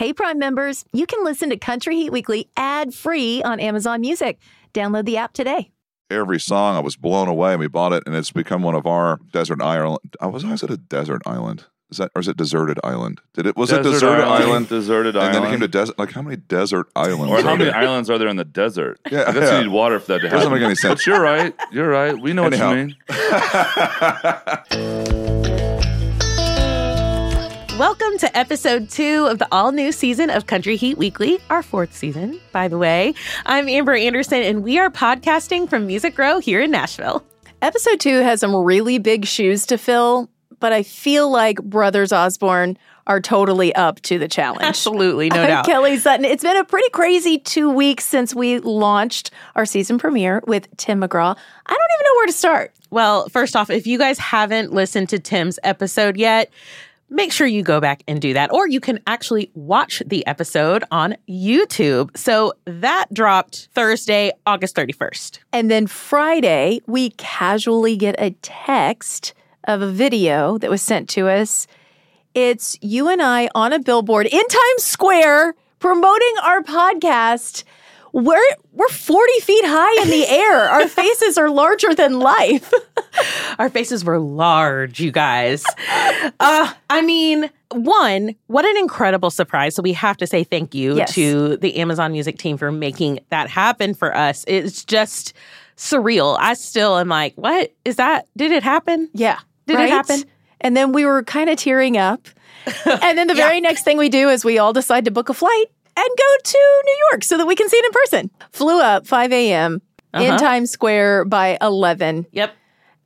Hey, Prime members, you can listen to Country Heat Weekly ad-free on Amazon Music. Download the app today. Every song, I was blown away. We bought it, and it's become one of our desert island. I was at a desert island. Is that, or is it deserted island? Was it deserted island? Deserted island. And then it came to desert. Like, how many desert islands? Or how many islands are there in the desert? Yeah, I guess you need water for that to happen. Doesn't make any sense. But you're right. You're right. We know Anyhow. What you mean. Welcome to episode 2 of the all-new season of Country Heat Weekly, our 4th season, by the way. I'm Amber Anderson, and we are podcasting from Music Row here in Nashville. Episode 2 has some really big shoes to fill, but I feel like Brothers Osborne are totally up to the challenge. Absolutely, no doubt. I'm Kelly Sutton. It's been a pretty crazy 2 weeks since we launched our season premiere with Tim McGraw. I don't even know where to start. Well, first off, if you guys haven't listened to Tim's episode yet, make sure you go back and do that. Or you can actually watch the episode on YouTube. So that dropped Thursday, August 31st. And then Friday, we casually get a text of a video that was sent to us. It's you and I on a billboard in Times Square promoting our podcast. We're 40 feet high in the air. Our faces are larger than life. Our faces were large, you guys. What an incredible surprise. So we have to say thank you to the Amazon Music team for making that happen for us. It's just surreal. I still am like, what is that? Did it happen? Yeah. Did it happen? And then we were kind of tearing up. And then the very next thing we do is we all decide to book a flight and go to New York so that we can see it in person. Flew up 5 a.m. in Times Square by 11. Yep.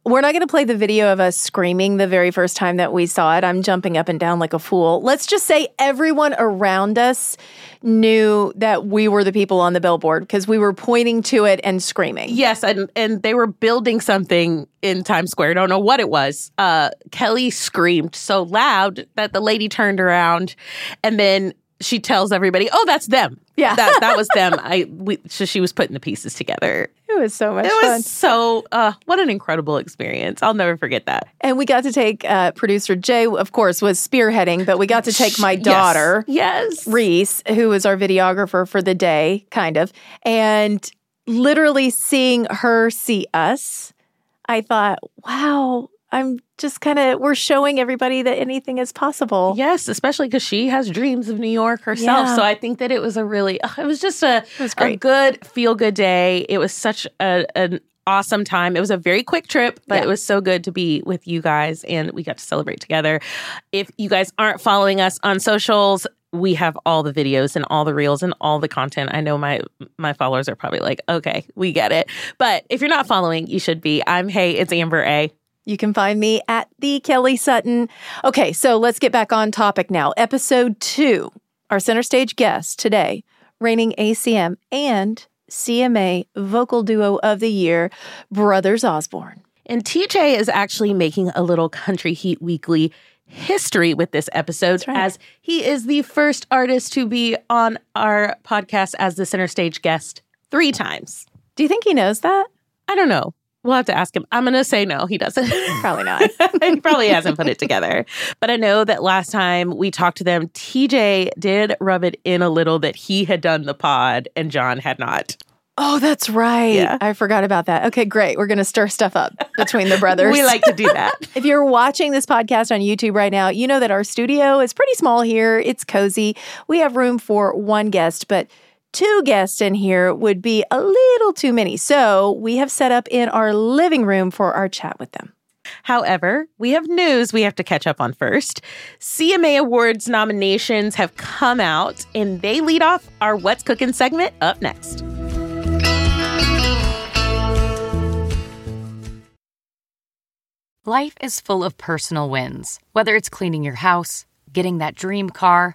We're not going to play the video of us screaming the very first time that we saw it. I'm jumping up and down like a fool. Let's just say everyone around us knew that we were the people on the billboard because we were pointing to it and screaming. Yes, and they were building something in Times Square. I don't know what it was. Kelly screamed so loud that the lady turned around and then she tells everybody, oh, that's them. Yeah. That was them. So she was putting the pieces together. It was so much fun. It was so, what an incredible experience. I'll never forget that. And we got to take producer Jay, of course, was spearheading, but we got to take my daughter, Reese, who was our videographer for the day, kind of. And literally seeing her see us, I thought, wow, I'm just kind of, we're showing everybody that anything is possible. Yes, especially because she has dreams of New York herself. Yeah. So I think that it was a good feel-good day. It was such an awesome time. It was a very quick trip, but it was so good to be with you guys and we got to celebrate together. If you guys aren't following us on socials, we have all the videos and all the reels and all the content. I know my followers are probably like, okay, we get it. But if you're not following, you should be. It's Amber A. You can find me at the Kelly Sutton. Okay, so let's get back on topic now. Episode 2, our center stage guest today, reigning ACM and CMA Vocal Duo of the Year, Brothers Osborne. And TJ is actually making a little Country Heat Weekly history with this episode, as he is the first artist to be on our podcast as the center stage guest 3 times. Do you think he knows that? I don't know. We'll have to ask him. I'm going to say no, he doesn't. Probably not. He probably hasn't put it together. But I know that last time we talked to them, TJ did rub it in a little that he had done the pod and John had not. Oh, that's right. Yeah. I forgot about that. Okay, great. We're going to stir stuff up between the brothers. We like to do that. If you're watching this podcast on YouTube right now, you know that our studio is pretty small here. It's cozy. We have room for 1 guest, but 2 guests in here would be a little too many, so we have set up in our living room for our chat with them. However, we have news we have to catch up on first. CMA Awards nominations have come out, and they lead off our What's Cooking segment up next. Life is full of personal wins, whether it's cleaning your house, getting that dream car,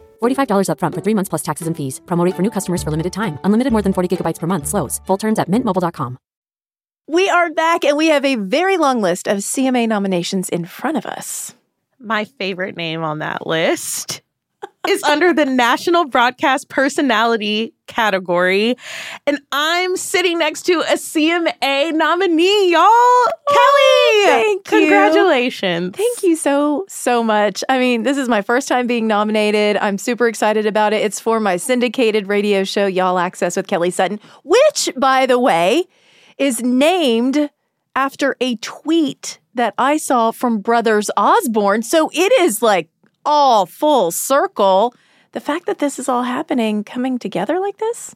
$45 up front for 3 months plus taxes and fees. Promo rate for new customers for limited time. Unlimited more than 40 gigabytes per month slows. Full terms at mintmobile.com. We are back, and we have a very long list of CMA nominations in front of us. My favorite name on that list is under the National Broadcast Personality category. And I'm sitting next to a CMA nominee, y'all. Oh, Kelly! Thank you. Congratulations. Thank you so much. I mean, this is my first time being nominated. I'm super excited about it. It's for my syndicated radio show, Y'all Access with Kelly Sutton, which, by the way, is named after a tweet that I saw from Brothers Osborne. So it is like all full circle. The fact that this is all happening, coming together like this,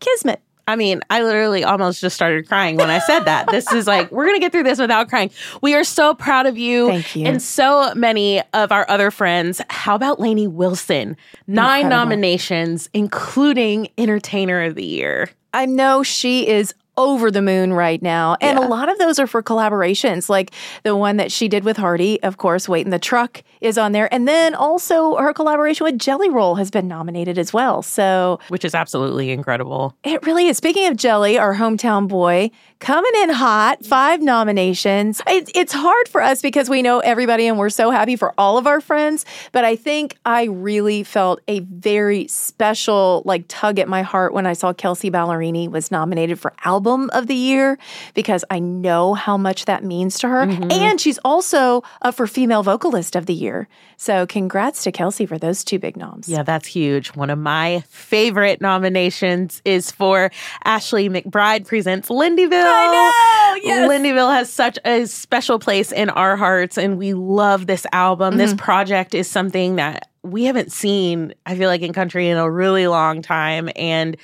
kismet. I mean, I literally almost just started crying when I said that. This is like, we're going to get through this without crying. We are so proud of you. Thank you. And so many of our other friends. How about Lainey Wilson? 9 Incredible. Nominations, including Entertainer of the Year. I know she is over the moon right now. And a lot of those are for collaborations, like the one that she did with Hardy, of course, Wait in the Truck is on there. And then also her collaboration with Jelly Roll has been nominated as well. So, which is absolutely incredible. It really is. Speaking of Jelly, our hometown boy, coming in hot, 5 nominations. It's hard for us because we know everybody and we're so happy for all of our friends. But I think I really felt a very special tug at my heart when I saw Kelsea Ballerini was nominated for Album of the Year, because I know how much that means to her. Mm-hmm. And she's also up for Female Vocalist of the Year. So congrats to Kelsea for those 2 big noms. Yeah, that's huge. One of my favorite nominations is for Ashley McBryde Presents Lindeville. I know! Yes! Lindeville has such a special place in our hearts, and we love this album. Mm-hmm. This project is something that we haven't seen, I feel like, in country in a really long time. And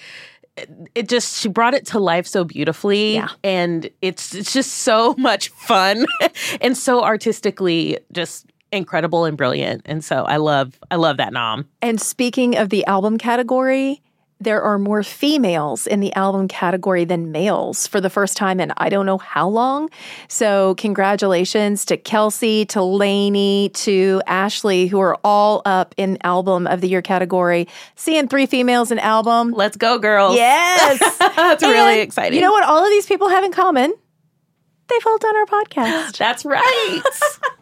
she brought it to life so beautifully, and it's just so much fun and so artistically just incredible and brilliant. And so I love that nom. And speaking of the album category, there are more females in the album category than males for the first time in I don't know how long. So congratulations to Kelsea, to Lainey, to Ashley, who are all up in Album of the Year category. Seeing 3 females in album. Let's go, girls. Yes. That's really exciting. You know what all of these people have in common? They've all done our podcast. That's right.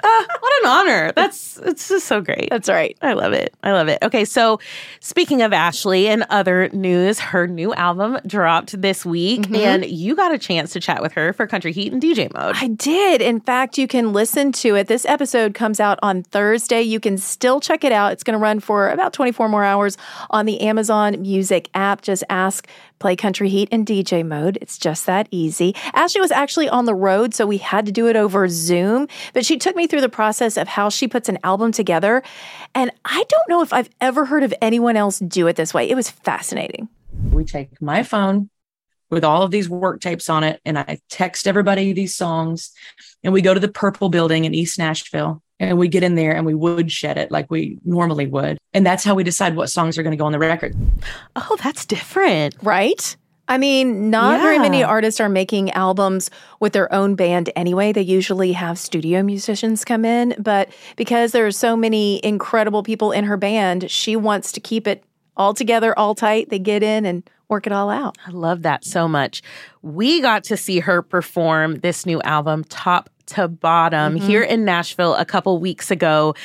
What an honor. It's just so great. That's right. I love it. Okay, so speaking of Ashley and other news, her new album dropped this week, mm-hmm. and you got a chance to chat with her for Country Heat and DJ Mode. I did. In fact, you can listen to it. This episode comes out on Thursday. You can still check it out. It's going to run for about 24 more hours on the Amazon Music app. Just ask, play Country Heat in DJ Mode. It's just that easy. Ashley was actually on the road, so we had to do it over Zoom, but she took me through the process of how she puts an album together, and I don't know if I've ever heard of anyone else do it this way. It was fascinating. We take my phone with all of these work tapes on it, and I text everybody these songs, and we go to the Purple Building in East Nashville, and we get in there and we woodshed it like we normally would. And that's how we decide what songs are going to go on the record. Oh, that's different. Right? I mean, not very many artists are making albums with their own band anyway. They usually have studio musicians come in. But because there are so many incredible people in her band, she wants to keep it all together, all tight. They get in and work it all out. I love that so much. We got to see her perform this new album, Top to Bottom, mm-hmm. here in Nashville a couple weeks ago.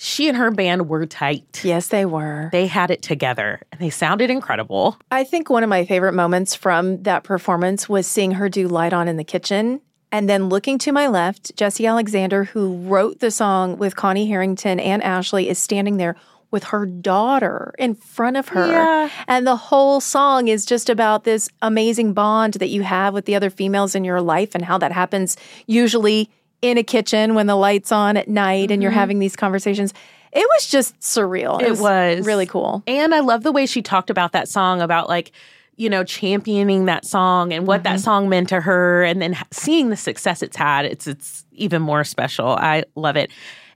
She and her band were tight. Yes, they were. They had it together, and they sounded incredible. I think one of my favorite moments from that performance was seeing her do Light On in the Kitchen, and then looking to my left, Jesse Alexander, who wrote the song with Connie Harrington and Ashley, is standing there with her daughter in front of her. Yeah. And the whole song is just about this amazing bond that you have with the other females in your life and how that happens usually in a kitchen when the light's on at night, mm-hmm. and you're having these conversations. It was just surreal. It was really cool. And I love the way she talked about that song, about like, you know, championing that song and what that song meant to her, and then seeing the success it's had. It's even more special. I love it.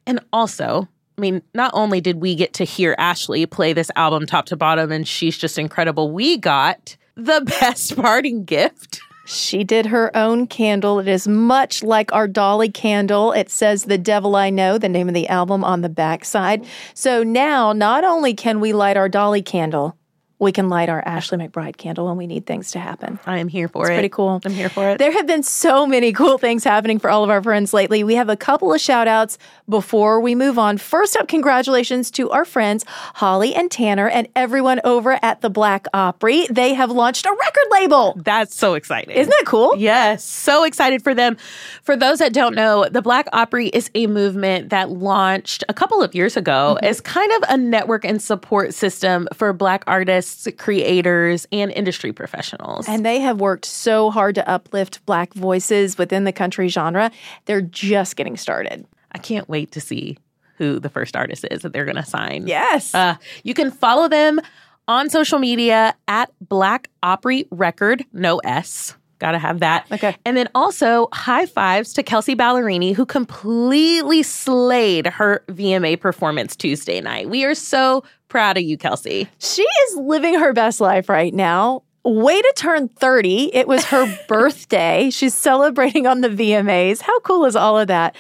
And also, I mean, not only did we get to hear Ashley play this album top to bottom, and she's just incredible, we got the best parting gift. She did her own candle. It is much like our Dolly candle. It says The Devil I Know, the name of the album, on the backside. So now, not only can we light our Dolly candle, we can light our Ashley McBryde candle when we need things to happen. I am here for it. It's pretty cool. I'm here for it. There have been so many cool things happening for all of our friends lately. We have a couple of shout-outs before we move on. First up, congratulations to our friends Holly and Tanner and everyone over at the Black Opry. They have launched a record label. That's so exciting. Isn't that cool? Yes. So excited for them. For those that don't know, the Black Opry is a movement that launched a couple of years ago as kind of a network and support system for Black artists, creators, and industry professionals. And they have worked so hard to uplift Black voices within the country genre. They're just getting started. I can't wait to see who the first artist is that they're going to sign. Yes. You can follow them on social media at Black Opry Record, no S. Gotta have that. Okay. And then also, high fives to Kelsea Ballerini, who completely slayed her VMA performance Tuesday night. We are so proud of you, Kelsea. She is living her best life right now. Way to turn 30. It was her birthday. She's celebrating on the VMAs. How cool is all of that?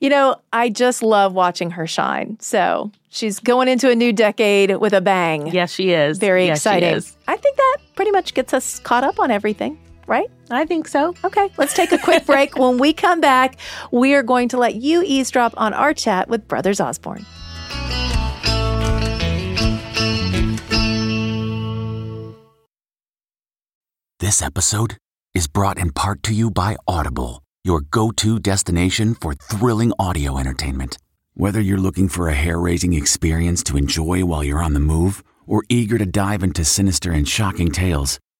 You know, I just love watching her shine. So she's going into a new decade with a bang. Yes, she is. Very exciting. She is. I think that pretty much gets us caught up on everything. Right? I think so. Okay, let's take a quick break. When we come back, we are going to let you eavesdrop on our chat with Brothers Osborne. This episode is brought in part to you by Audible, your go-to destination for thrilling audio entertainment. Whether you're looking for a hair-raising experience to enjoy while you're on the move, or eager to dive into sinister and shocking tales,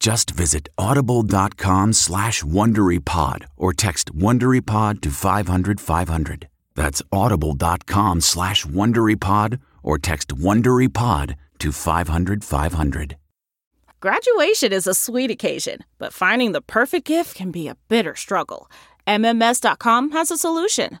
Just visit audible.com/WonderyPod or text WonderyPod to 500-500. That's audible.com/WonderyPod or text WonderyPod to 500-500. Graduation is a sweet occasion, but finding the perfect gift can be a bitter struggle. MMS.com has a solution.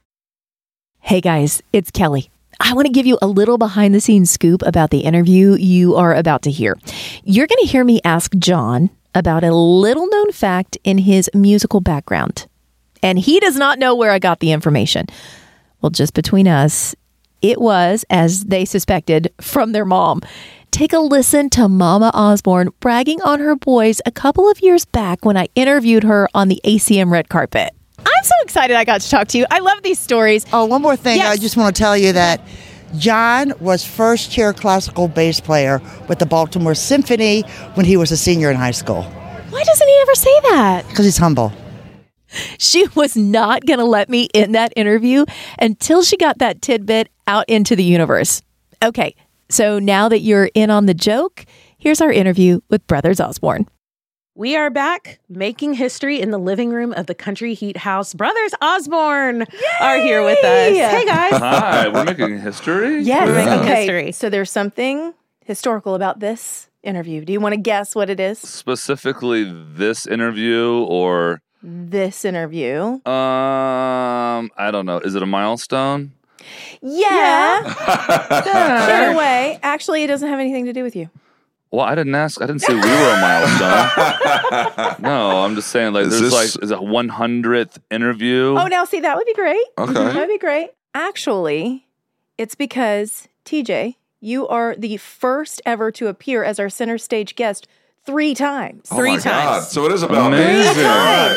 Hey guys, it's Kelly. I want to give you a little behind-the-scenes scoop about the interview you are about to hear. You're going to hear me ask John about a little-known fact in his musical background. And he does not know where I got the information. Well, just between us, it was, as they suspected, from their mom. Take a listen to Mama Osborne bragging on her boys a couple of years back when I interviewed her on the ACM red carpet. I'm so excited I got to talk to you. I love these stories. Oh, one more thing. Yes. I just want to tell you that John was first-chair classical bass player with the Baltimore Symphony when he was a senior in high school. Why doesn't he ever say that? Because he's humble. She was not going to let me in that interview until she got that tidbit out into the universe. Okay, so now that you're in on the joke, here's our interview with Brothers Osborne. We are back, making history in the living room of the Country Heat House. Brothers Osborne are here with us. Hey, guys. Hi, we're making history? Yes, making history. So there's something historical about this interview. Do you want to guess what it is? Specifically this interview or? This interview. I don't know. Is it a milestone? Yeah. In a way. Actually, it doesn't have anything to do with you. Well, I didn't ask. I didn't say we were a milestone. No, I'm just saying, like, there's a 100th interview. Oh, now, see, that would be great. Okay. That would be great. Actually, it's because, TJ, you are the first ever to appear as our center stage guest 3 times. Oh, three my times. God. So it is about amazing. Me.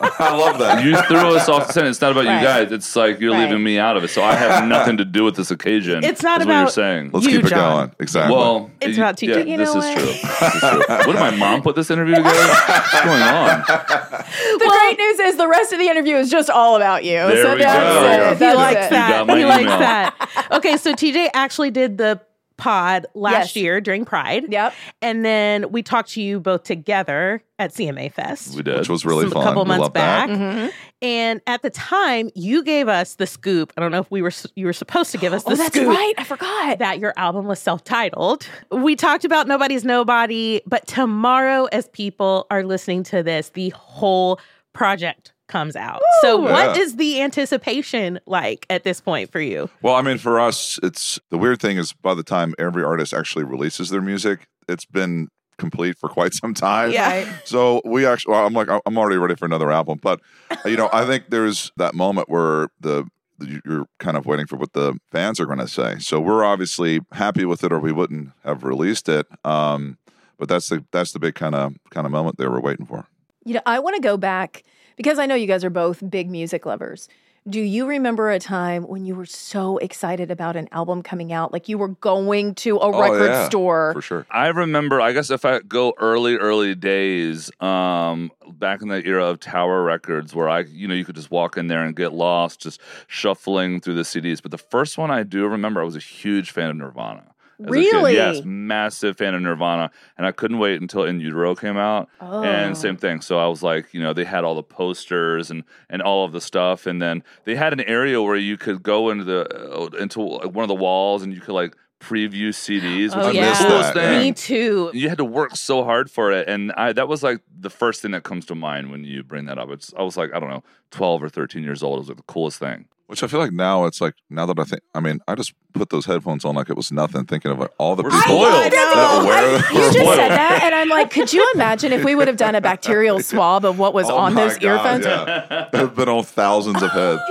I love that. You threw us off the scent. It's not about you guys. It's like you're leaving me out of it. So I have nothing to do with this occasion. It's not about what you're saying. Let's keep it going. Exactly. Well, it's about teaching. Yeah, this is true. What did my mom put this interview together? What's going on? The great news is the rest of the interview is just all about you. There so we that's go. It. He likes that. He likes that. Okay, so TJ actually did the pod last year during Pride. Yep. And then we talked to you both together at CMA Fest. We did. Which was really fun. A couple months back. Mm-hmm. And at the time, you gave us the scoop. I don't know if you were supposed to give us the scoop. Oh, that's right. I forgot. That your album was self-titled. We talked about Nobody's Nobody, but tomorrow, as people are listening to this, the whole project comes out. Ooh, so what is the anticipation like at this point for you? Well, I mean, for us, it's the weird thing is by the time every artist actually releases their music, it's been complete for quite some time. Yeah. So we actually, well, I'm like, I'm already ready for another album. But, you know, I think there's that moment where you're kind of waiting for what the fans are going to say. So we're obviously happy with it or we wouldn't have released it. But that's the big kind of moment there we're waiting for. You know, I want to go back because I know you guys are both big music lovers. Do you remember a time when you were so excited about an album coming out? Like you were going to a record store. For sure. I remember, I guess if I go early days, back in the era of Tower Records where you could just walk in there and get lost, just shuffling through the CDs. But the first one I do remember, I was a huge fan of Nirvana. As really? Yes, massive fan of Nirvana. And I couldn't wait until In Utero came out. Oh. And same thing. So I was like, you know, they had all the posters and all of the stuff. And then they had an area where you could go into one of the walls and you could like preview CDs, which was the coolest thing. Me too. You had to work so hard for it. And that was like the first thing that comes to mind when you bring that up. I was like, I don't know, 12 or 13 years old. It was like the coolest thing. Which I feel like now it's like, now that I think, I mean, I just put those headphones on like it was nothing, thinking of like all the people that were. You just said that, and I'm like, could you imagine if we would have done a bacterial swab of what was on those earphones? Yeah. They've been on thousands of heads.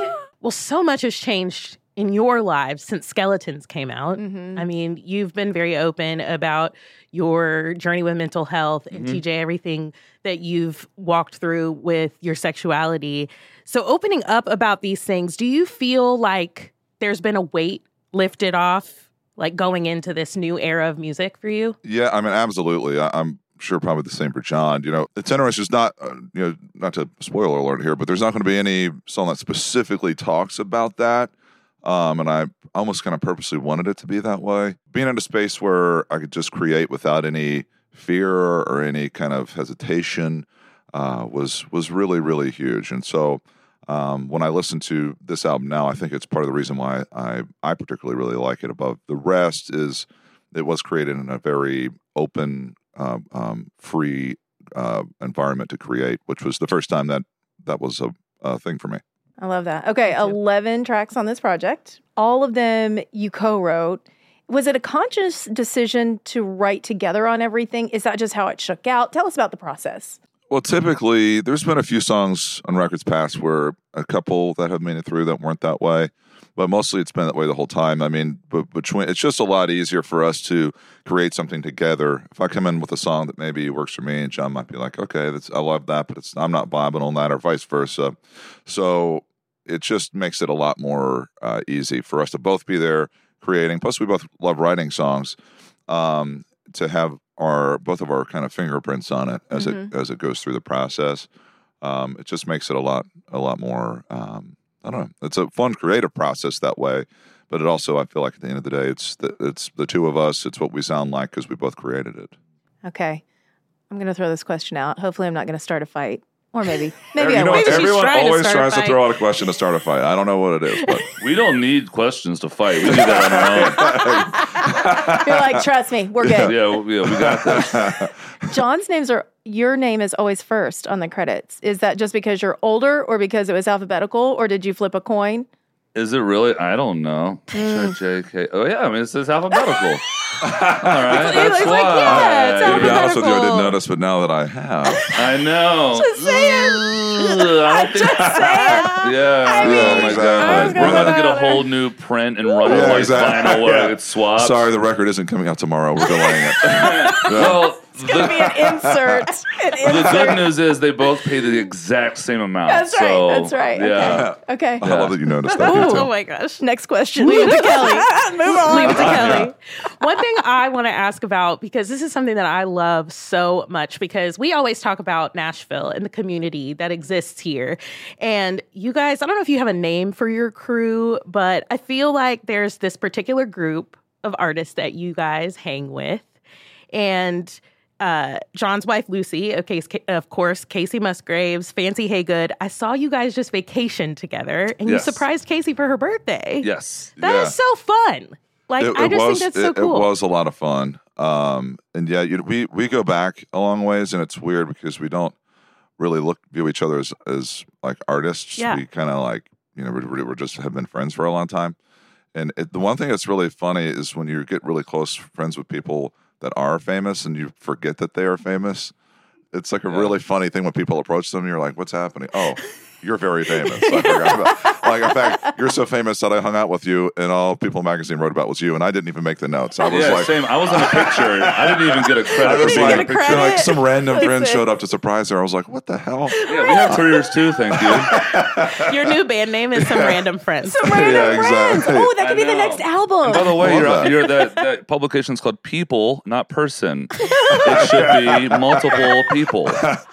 Well, so much has changed in your lives since Skeletons came out. Mm-hmm. I mean, you've been very open about your journey with mental health and TJ, everything that you've walked through with your sexuality. So opening up about these things, do you feel like there's been a weight lifted off, like going into this new era of music for you? Yeah, I mean, absolutely. I'm sure probably the same for John. You know, it's interesting. It's not, you know, not to spoiler alert here, but there's not going to be any song that specifically talks about that. And I almost kind of purposely wanted it to be that way. Being in a space where I could just create without any fear or any kind of hesitation was really, really huge. And so when I listen to this album now, I think it's part of the reason why I particularly really like it above the rest is it was created in a very open, free environment to create, which was the first time that was a thing for me. I love that. Okay, 11 tracks on this project. All of them you co-wrote. Was it a conscious decision to write together on everything? Is that just how it shook out? Tell us about the process. Well, typically, there's been a few songs on records past where a couple that have made it through that weren't that way, but mostly it's been that way the whole time. I mean, it's just a lot easier for us to create something together. If I come in with a song that maybe works for me, and John might be like, okay, I love that, but I'm not vibing on that, or vice versa. So it just makes it a lot more easy for us to both be there creating. Plus, we both love writing songs. To have both of our kind of fingerprints on it as it goes through the process, it just makes it a lot more. I don't know. It's a fun creative process that way, but it also I feel like at the end of the day, it's the two of us. It's what we sound like because we both created it. Okay, I'm gonna throw this question out. Hopefully, I'm not gonna start a fight. Or maybe I will. Everyone always tries to throw out a question to start a fight. I don't know what it is, but we don't need questions to fight. We do that on our own. You're like, trust me, we're good. Yeah, we got this. John's names are. Your name is always first on the credits. Is that just because you're older, or because it was alphabetical, or did you flip a coin? Is it really? I don't know. JK. Oh, yeah. I mean, it says alphabetical. All right. That's why. Like, yeah, it's alphabetical. To be honest with you, I didn't notice, but now that I have. I know. Just saying. I don't think. Yeah. I mean, yeah, exactly. God. We're about to get a whole new print and run it like Final Word. It swaps. Sorry, the record isn't coming out tomorrow. We're delaying it. Well, it's going to be an insert. The good news is they both pay the exact same amount. That's right. Yeah. Okay. I love that you noticed that. Oh my gosh. Next question. Leave it to Kelly. Move on. Leave it to Kelly. Yeah. One thing I want to ask about, because this is something that I love so much, because we always talk about Nashville and the community that exists here. And you guys, I don't know if you have a name for your crew, but I feel like there's this particular group of artists that you guys hang with. And John's wife, Lucy, of course, Kacey Musgraves, Fancy Haygood. I saw you guys just vacation together, and you surprised Kacey for her birthday. Yes. That is so fun. Like, I just think that's so cool. It was a lot of fun. And yeah, we go back a long ways, and it's weird because we don't really view each other as like artists. Yeah. We kind of like, you know, we're just have been friends for a long time. And the one thing that's really funny is when you get really close friends with people that are famous and you forget that they are famous. It's like a really funny thing when people approach them and you're like, what's happening? Oh, you're very famous. I forgot about. Like, in fact, you're so famous that I hung out with you and all People Magazine wrote about was you, and I didn't even make the notes. I was like, same. I was in a picture. I didn't even get a credit. I was like, some random friend showed up to surprise her. I was like, what the hell? Yeah, we have 3 years too, thank you. Your new band name is Some Random Friends. Some Random Friends. Exactly. Oh, that could be the next album. And by the way, that publication's called People, not Person. It should be multiple people.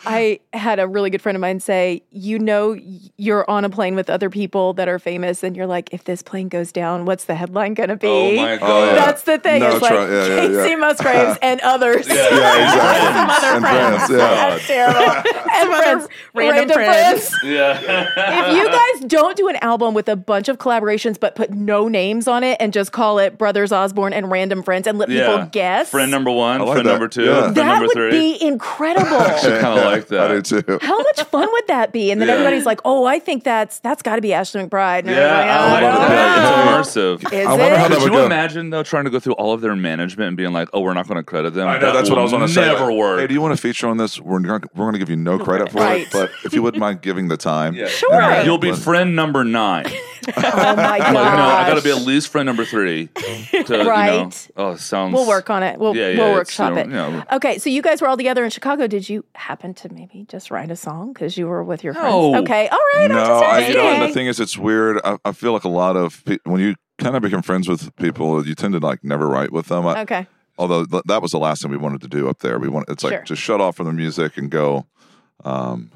I had a really good friend of mine say, you know, you're on a plane with other people that are famous, and you're like, if this plane goes down, what's the headline going to be? Oh my God. That's the thing. No, it's like Kacey Musgraves and others. Yeah, exactly. Some other friends. That's terrible. And friends. Random friends. Yeah. If you guys don't do an album with a bunch of collaborations but put no names on it and just call it Brothers Osborne and Random Friends and let people guess. Friend number one, friend number two, friend number three. That would be incredible. I actually kind of like that. I do too. How much fun would that be? And then everybody's like, oh, I think that's got to be Ashley McBryde. And I like that. It's immersive. Is I wonder it? How that would you imagine, though, trying to go through all of their management and being like, oh, we're not going to credit them? I know, that's what I was going to say. Never work. Hey, do you want to feature on this? We're going to give you no credit for it, but if you wouldn't mind giving the time. Yeah. Sure. Right. You'll be friend number 9. Oh, my God. Like, no, I got to be at least friend number 3. To, right. You know, we'll work on it. We'll workshop it. You know, okay, so you guys were all together in Chicago. Did you happen to maybe just write a song because you were with your friends? Okay, all right. And the thing is, it's weird. I feel like a lot of when you kind of become friends with people, you tend to like never write with them. Okay. Although that was the last thing we wanted to do up there. It's like just shut off from the music and go.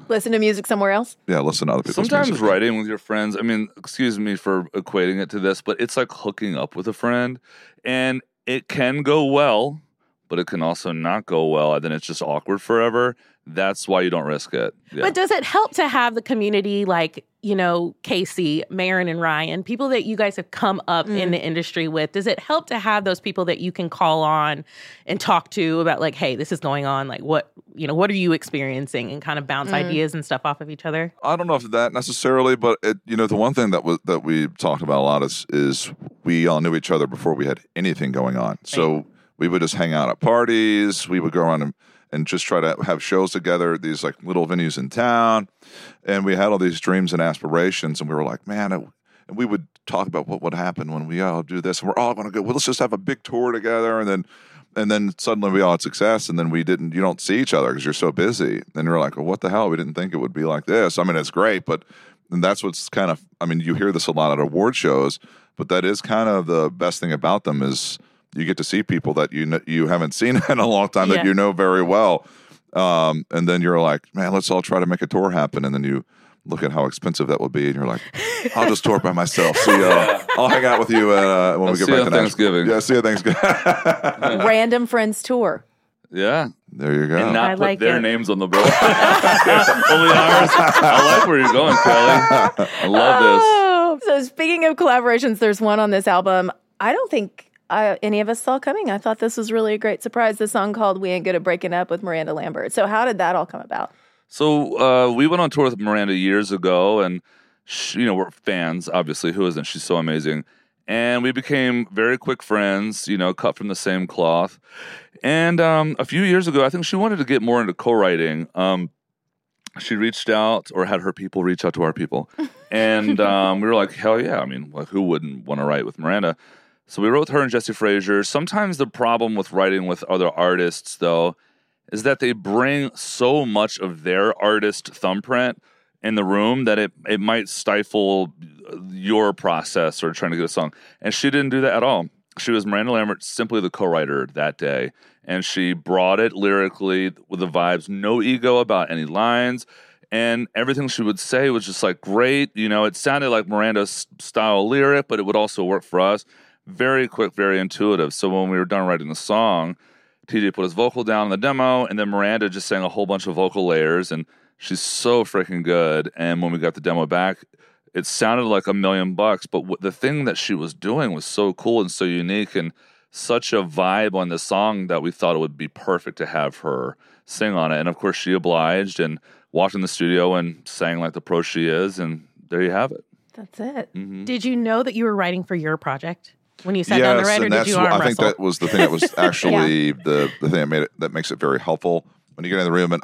Listen to music somewhere else? Yeah, listen to other people's music. Sometimes writing with your friends, I mean, excuse me for equating it to this, but it's like hooking up with a friend. And it can go well, but it can also not go well. And then it's just awkward forever. That's why you don't risk it. Yeah. But does it help to have the community like, you know, Kacey, Marin, and Ryan, people that you guys have come up in the industry with? Does it help to have those people that you can call on and talk to about like, hey, this is going on. Like what are you experiencing, and kind of bounce ideas and stuff off of each other? I don't know if that necessarily, but the one thing that we talked about a lot is we all knew each other before we had anything going on. Right. So we would just hang out at parties. We would go around and just try to have shows together, these like little venues in town. And we had all these dreams and aspirations, and we were like, man, and we would talk about what would happen when we all do this, and we're all going to go, well, let's just have a big tour together. And then suddenly we all had success, and then you don't see each other because you're so busy. And you're like, well, what the hell? We didn't think it would be like this. I mean, it's great, but that's what's kind of, I mean, you hear this a lot at award shows, but that is kind of the best thing about them is you get to see people that you haven't seen in a long time that you know very well. And then you're like, man, let's all try to make a tour happen. And then you look at how expensive that will be. And you're like, I'll just tour by myself. So I'll hang out with you when we get back to Thanksgiving. Yeah, see you Thanksgiving. Random Friends Tour. Yeah. There you go. And not put their names on the bill. Only ours. I like where you're going, Kelly. I love this. So speaking of collaborations, there's one on this album. I don't think any of us saw coming. I thought this was really a great surprise. The song called "We Ain't Good at Breaking Up" with Miranda Lambert. So how did that all come about? So we went on tour with Miranda years ago, and She, you know, we're fans, obviously. Who isn't? She's so amazing. And we became very quick friends, you know, cut from the same cloth. And a few years ago, I think she wanted to get more into co-writing. She reached out, or had her people reach out to our people. And we were like, hell yeah. I mean, like, who wouldn't want to write with Miranda? So we wrote with her and Jesse Frazier. Sometimes the problem with writing with other artists, though, is that they bring so much of their artist thumbprint in the room that it might stifle your process or trying to get a song. And she didn't do that at all. She was Miranda Lambert, simply the co-writer that day. And she brought it lyrically with the vibes, no ego about any lines. And everything she would say was just like, great. You know, it sounded like Miranda's style lyric, but it would also work for us. Very quick, very intuitive. So when we were done writing the song, TJ put his vocal down in the demo, and then Miranda just sang a whole bunch of vocal layers, and she's so freaking good. And when we got the demo back, it sounded like $1 million bucks, but the thing that she was doing was so cool and so unique and such a vibe on the song that we thought it would be perfect to have her sing on it. And of course she obliged and walked in the studio and sang like the pro she is, and there you have it. That's it. Mm-hmm. Did you know that you were writing for your project? When you sat down to write, or did you arm wrestle? I think that was the thing that was actually the thing that made it, that makes it very helpful. When you get in the room, and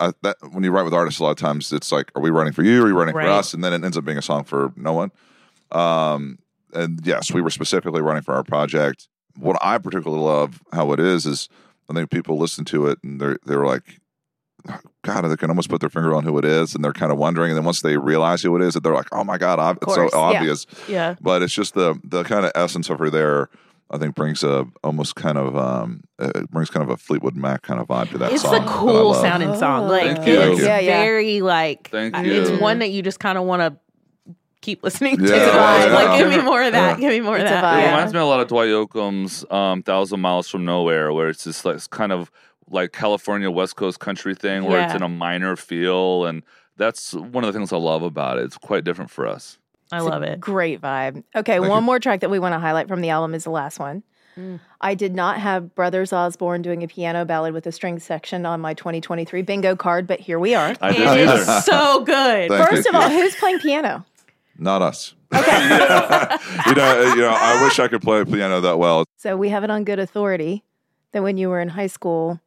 when you write with artists, a lot of times it's like, are we writing for you? Are you writing for us? And then it ends up being a song for no one. And yes, we were specifically writing for our project. What I particularly love how it is I think people listen to it and they're like, God, they can almost put their finger on who it is, and they're kind of wondering. And then once they realize who it is, they're like, oh my God, it's so obvious. Yeah. But it's just the kind of essence of her there, I think, brings a Fleetwood Mac kind of vibe to that song. It's a cool sounding song. Like, it's very like, it's one that you just kind of want to keep listening to. Like, give me more of that. Give me more of that. It reminds me a lot of Dwight Yoakam's 1,000 Miles from Nowhere, where it's just like, it's kind of like California West Coast country thing where it's in a minor feel. And that's one of the things I love about it. It's quite different for us. I love it. Great vibe. Okay, one more track that we want to highlight from the album is the last one. Mm. I did not have Brothers Osborne doing a piano ballad with a string section on my 2023 bingo card, but here we are. It is so good. First of all, who's playing piano? Not us. Okay. You know, I wish I could play piano that well. So we have it on good authority that when you were in high school,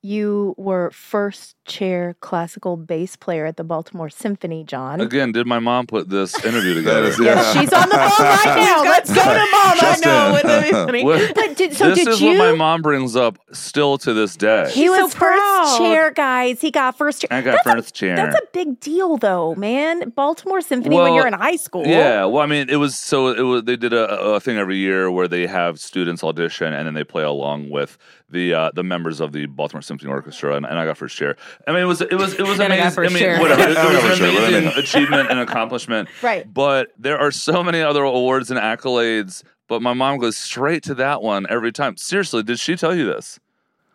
you were first chair classical bass player at the Baltimore Symphony, John. Again, did my mom put this interview together? Yes, she's on the phone right now. Let's go to mom. Justin. I know. This is what my mom brings up still to this day. He was so first chair, guys. He got first chair. I got first chair. That's a big deal, though, man. Baltimore Symphony when you're in high school. Yeah. Well, I mean, it was. They did a thing every year where they have students audition and then they play along with the members of the Baltimore Symphony Orchestra, and I got first chair. I mean, it was amazing. Whatever. It was an amazing achievement and accomplishment. Right. But there are so many other awards and accolades. But my mom goes straight to that one every time. Seriously, did she tell you this?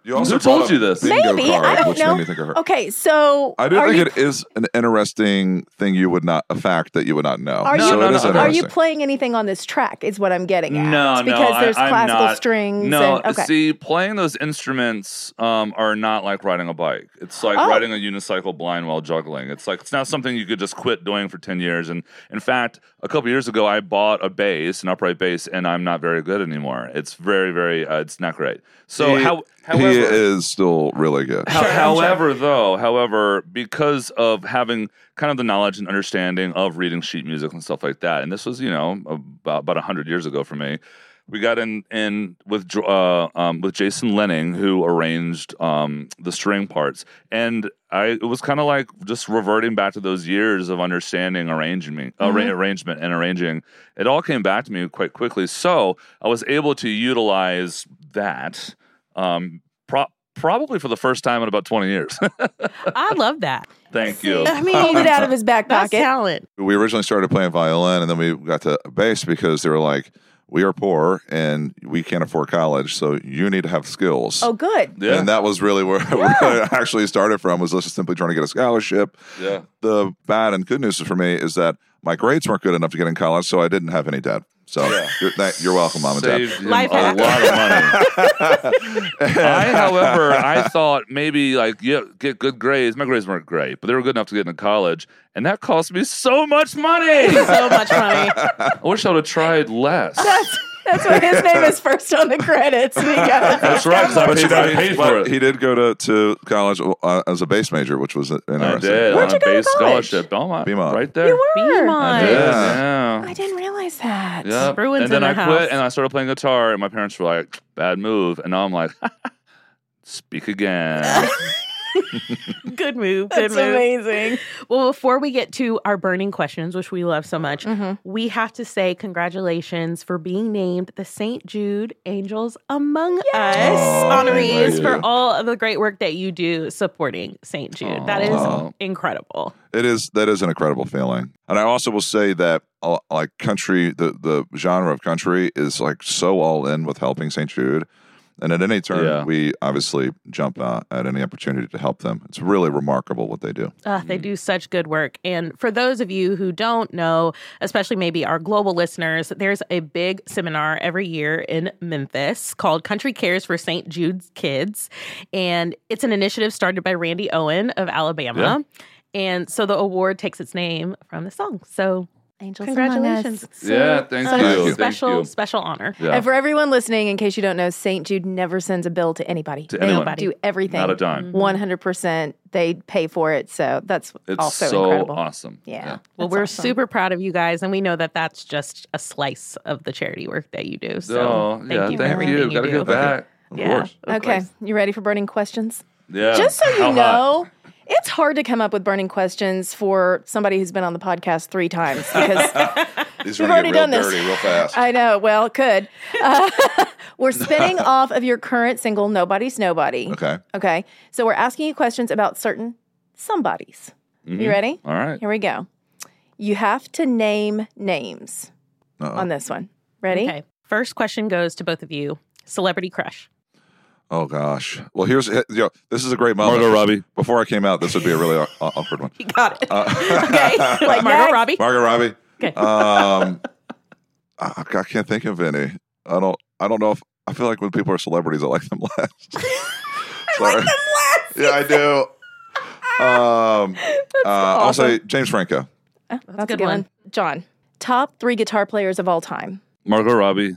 Who told you this? Maybe I don't know. Made me think of her. Okay, so I do think it is an interesting thing a fact that you would not know. Are you playing anything on this track? Is what I'm getting at. No, because there's classical strings. No, see, playing those instruments are not like riding a bike. It's like riding a unicycle blind while juggling. It's like it's not something you could just quit doing for 10 years. And in fact, a couple years ago, I bought an upright bass, and I'm not very good anymore. It's very, very. It's not great. So However, he is still really good. However, because of having kind of the knowledge and understanding of reading sheet music and stuff like that, and this was, you know, about 100 years ago for me, we got in with Jason Lenning, who arranged the string parts, and it was kind of like just reverting back to those years of understanding arrangement and arranging. It all came back to me quite quickly, so I was able to utilize that. Probably for the first time in about 20 years. I love that. Thank you. I mean, he pulled it out of his back pocket. That's talent. We originally started playing violin, and then we got to bass because they were like, we are poor and we can't afford college, so you need to have skills. Oh, good. Yeah. And that was really where I actually started from, was just simply trying to get a scholarship. Yeah. The bad and good news for me is that my grades weren't good enough to get in college, so I didn't have any debt. So you're welcome, Mom and Dad. Life hack. A lot of money. I thought maybe get good grades. My grades weren't great, but they were good enough to get into college. And that cost me so much money. I wish I would have tried less. That's why his name is first on the credits. That's right. But he did go to college as a bass major, which was interesting. I did. Where'd you go to college? Scholarship. Belmont. Belmont. Right there. You were. Belmont. Yeah. I didn't realize that. Yep. Ruins in the house. And then I quit, and I started playing guitar, and my parents were like, bad move. And now I'm like, speak again. Good move. That's amazing. Well, before we get to our burning questions, which we love so much, we have to say congratulations for being named the St. Jude Angels Among Us honorees for all of the great work that you do supporting St. Jude. That is incredible. It is. That is an incredible feeling. And I also will say that country, the genre of country is so all in with helping St. Jude. And at any turn, we obviously jump at any opportunity to help them. It's really remarkable what they do. They do such good work. And for those of you who don't know, especially maybe our global listeners, there's a big seminar every year in Memphis called Country Cares for St. Jude's Kids. And it's an initiative started by Randy Owen of Alabama. Yeah. And so the award takes its name from the song. So Angels, congratulations. Thank you. Special honor. Yeah. And for everyone listening, in case you don't know, St. Jude never sends a bill to anybody. They do everything. Not a dime. 100%. They pay for it. So it's incredible. Awesome. Yeah. Well, we're super proud of you guys. And we know that that's just a slice of the charity work that you do. So thank you for everything you do. Got to go back. Of course. Okay. You ready for burning questions? Yeah. Just so you know. It's hard to come up with burning questions for somebody who's been on the podcast 3 times because we've already done this. Real fast. I know. Well, it could. We're spinning off of your current single, Nobody's Nobody. Okay. So we're asking you questions about certain somebodies. Mm-hmm. You ready? All right. Here we go. You have to name names on this one. Ready? Okay. First question goes to both of you. Celebrity crush. Oh, gosh. Well, this is a great moment. Margot Robbie. Before I came out, this would be a really awkward one. You got it. Okay. Margot Robbie. Okay. I can't think of any. I don't know if... I feel like when people are celebrities, I like them less. Yeah, I do. Awesome. I'll say James Franco. Oh, that's a good one. John, top 3 guitar players of all time. Margot Robbie.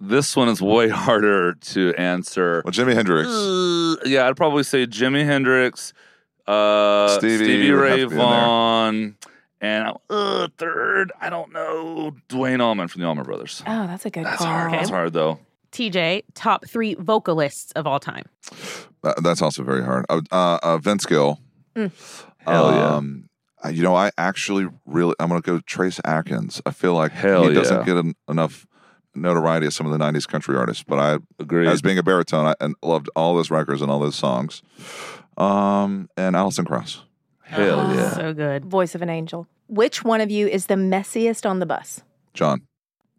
This one is way harder to answer. Well, Jimi Hendrix. I'd probably say Jimi Hendrix, Stevie Ray Vaughan, and third, I don't know, Dwayne Allman from the Allman Brothers. Oh, that's a good call. Hard. Okay. That's hard, though. TJ, top 3 vocalists of all time. That's also very hard. Vince Gill. Hell yeah. I actually I'm going to go Trace Atkins. I feel like he doesn't get enough notoriety as some of the 90s country artists, but I agree. As being a baritone, I loved all those records and all those songs. And Alison Krauss. Hell yeah. So good. Voice of an angel. Which one of you is the messiest on the bus? John.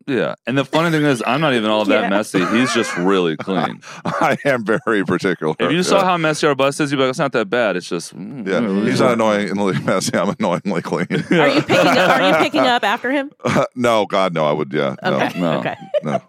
Yeah. And the funny thing is, I'm not even all that messy. He's just really clean. I am very particular. If you saw how messy our bus is, you'd be like, it's not that bad. It's just... He's not annoyingly messy. I'm annoyingly clean. Are you picking up after him? No. God, no. I would, yeah. Okay. No.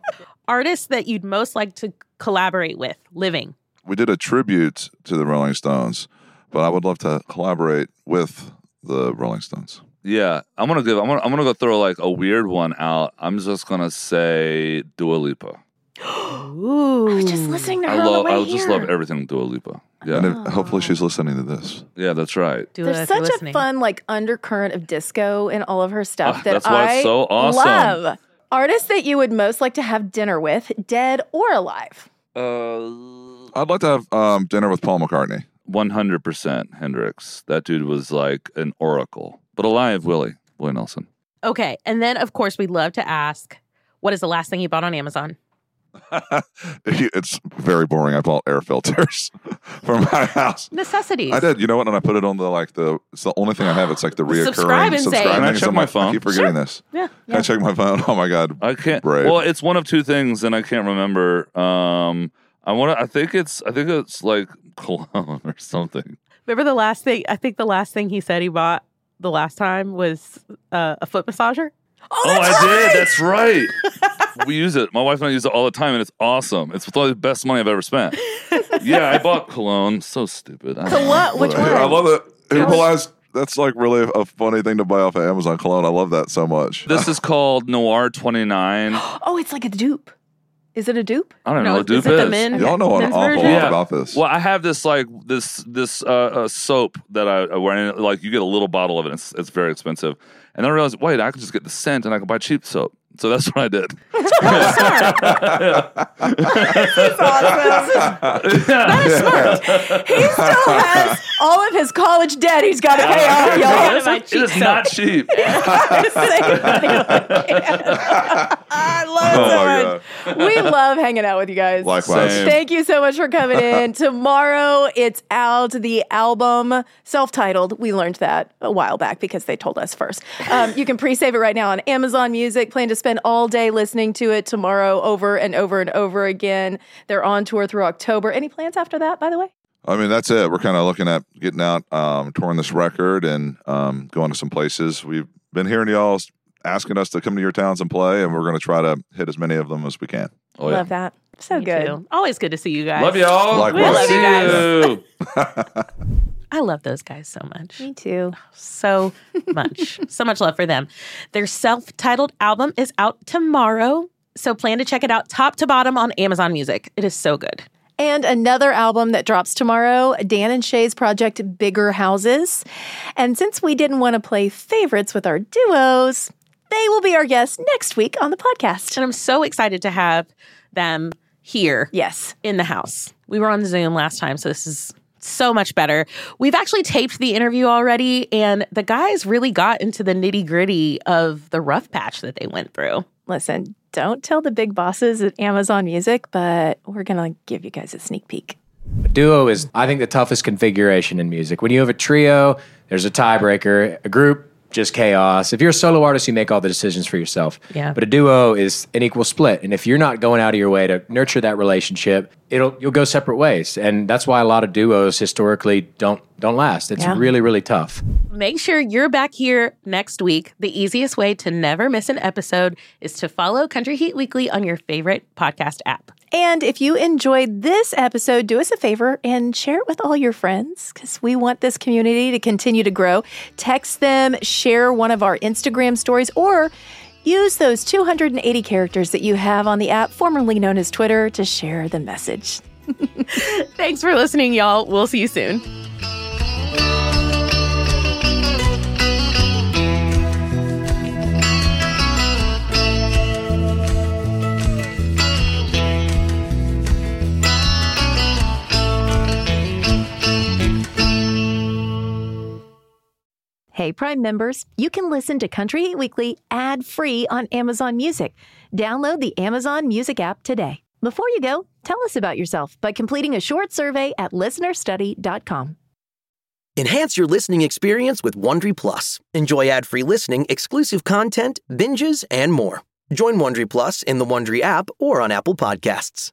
Artists that you'd most like to collaborate with, living. We did a tribute to the Rolling Stones, but I would love to collaborate with the Rolling Stones. Yeah, I'm gonna go throw a weird one out. I'm just gonna say Dua Lipa. Ooh. I was just listening to her. I just love everything Dua Lipa. Yeah, and hopefully she's listening to this. Yeah, that's right. There's such a fun undercurrent of disco in all of her stuff that's why it's so awesome. Love. Artists that you would most like to have dinner with, dead or alive. I'd like to have dinner with Paul McCartney. 100% Hendrix. That dude was like an oracle. But alive, Willie Nelson. Okay. And then, of course, we'd love to ask, what is the last thing you bought on Amazon? It's very boring. I bought air filters for my house. Necessities. I did. You know what? And I put it on it's the only thing I have. It's the reoccurring. Subscribe and save. Can I check my phone? I keep forgetting this. Yeah. Can I check my phone? Oh, my God. I can't. Brave. Well, it's one of 2 things, and I can't remember. I think it's cologne or something. Remember the last thing? I think the last thing he said he bought the last time was a foot massager. Oh, I did. That's right. We use it. My wife and I use it all the time, and it's awesome. It's probably the best money I've ever spent. Yeah, I bought cologne. So stupid. So what? Which one? I love it. Yeah. That's like really a funny thing to buy off of Amazon cologne. I love that so much. This is called Noir 29. Oh, it's like a dupe. Is it a dupe? I don't know what a dupe is. Y'all know an awful lot about this. Well, I have this like this soap that I wear. Like you get a little bottle of it. It's very expensive. And then I realized, wait, I could just get the scent and I could buy cheap soap. So that's what I did. That is smart. He still has all of his college debt he's got to pay off, y'all. It is not cheap. I love it so much. We love hanging out with you guys. Likewise. Same. Thank you so much for coming in. Tomorrow, it's out. The album, self-titled. We learned that a while back because they told us first. You can pre-save it right now on Amazon Music. Plan to spend all day listening to it tomorrow over and over and over again. They're on tour through October. Any plans after that, by the way? I mean, that's it. We're kind of looking at getting out, touring this record and going to some places. We've been hearing y'all asking us to come to your towns and play, and we're going to try to hit as many of them as we can. Oh, yeah. Love that. So me good. Too. Always good to see you guys. Love y'all. Likewise. We love you guys. I love those guys so much. Me too. So much. So much love for them. Their self-titled album is out tomorrow, so plan to check it out top to bottom on Amazon Music. It is so good. And another album that drops tomorrow, Dan and Shay's project, Bigger Houses. And since we didn't want to play favorites with our duos, they will be our guests next week on the podcast. And I'm so excited to have them here. Yes. In the house. We were on Zoom last time, so this is... so much better. We've actually taped the interview already, and the guys really got into the nitty-gritty of the rough patch that they went through. Listen, don't tell the big bosses at Amazon Music, but we're going to give you guys a sneak peek. A duo is, I think, the toughest configuration in music. When you have a trio, there's a tiebreaker. A group, just chaos. If you're a solo artist, you make all the decisions for yourself. Yeah. But a duo is an equal split. And if you're not going out of your way to nurture that relationship, you'll go separate ways. And that's why a lot of duos historically don't last. It's really, really tough. Make sure you're back here next week. The easiest way to never miss an episode is to follow Country Heat Weekly on your favorite podcast app. And if you enjoyed this episode, do us a favor and share it with all your friends, because we want this community to continue to grow. Text them, share one of our Instagram stories, or use those 280 characters that you have on the app, formerly known as Twitter, to share the message. Thanks for listening, y'all. We'll see you soon. Hey, Prime members, you can listen to Country Heat Weekly ad-free on Amazon Music. Download the Amazon Music app today. Before you go, tell us about yourself by completing a short survey at listenerstudy.com. Enhance your listening experience with Wondery Plus. Enjoy ad-free listening, exclusive content, binges, and more. Join Wondery Plus in the Wondery app or on Apple Podcasts.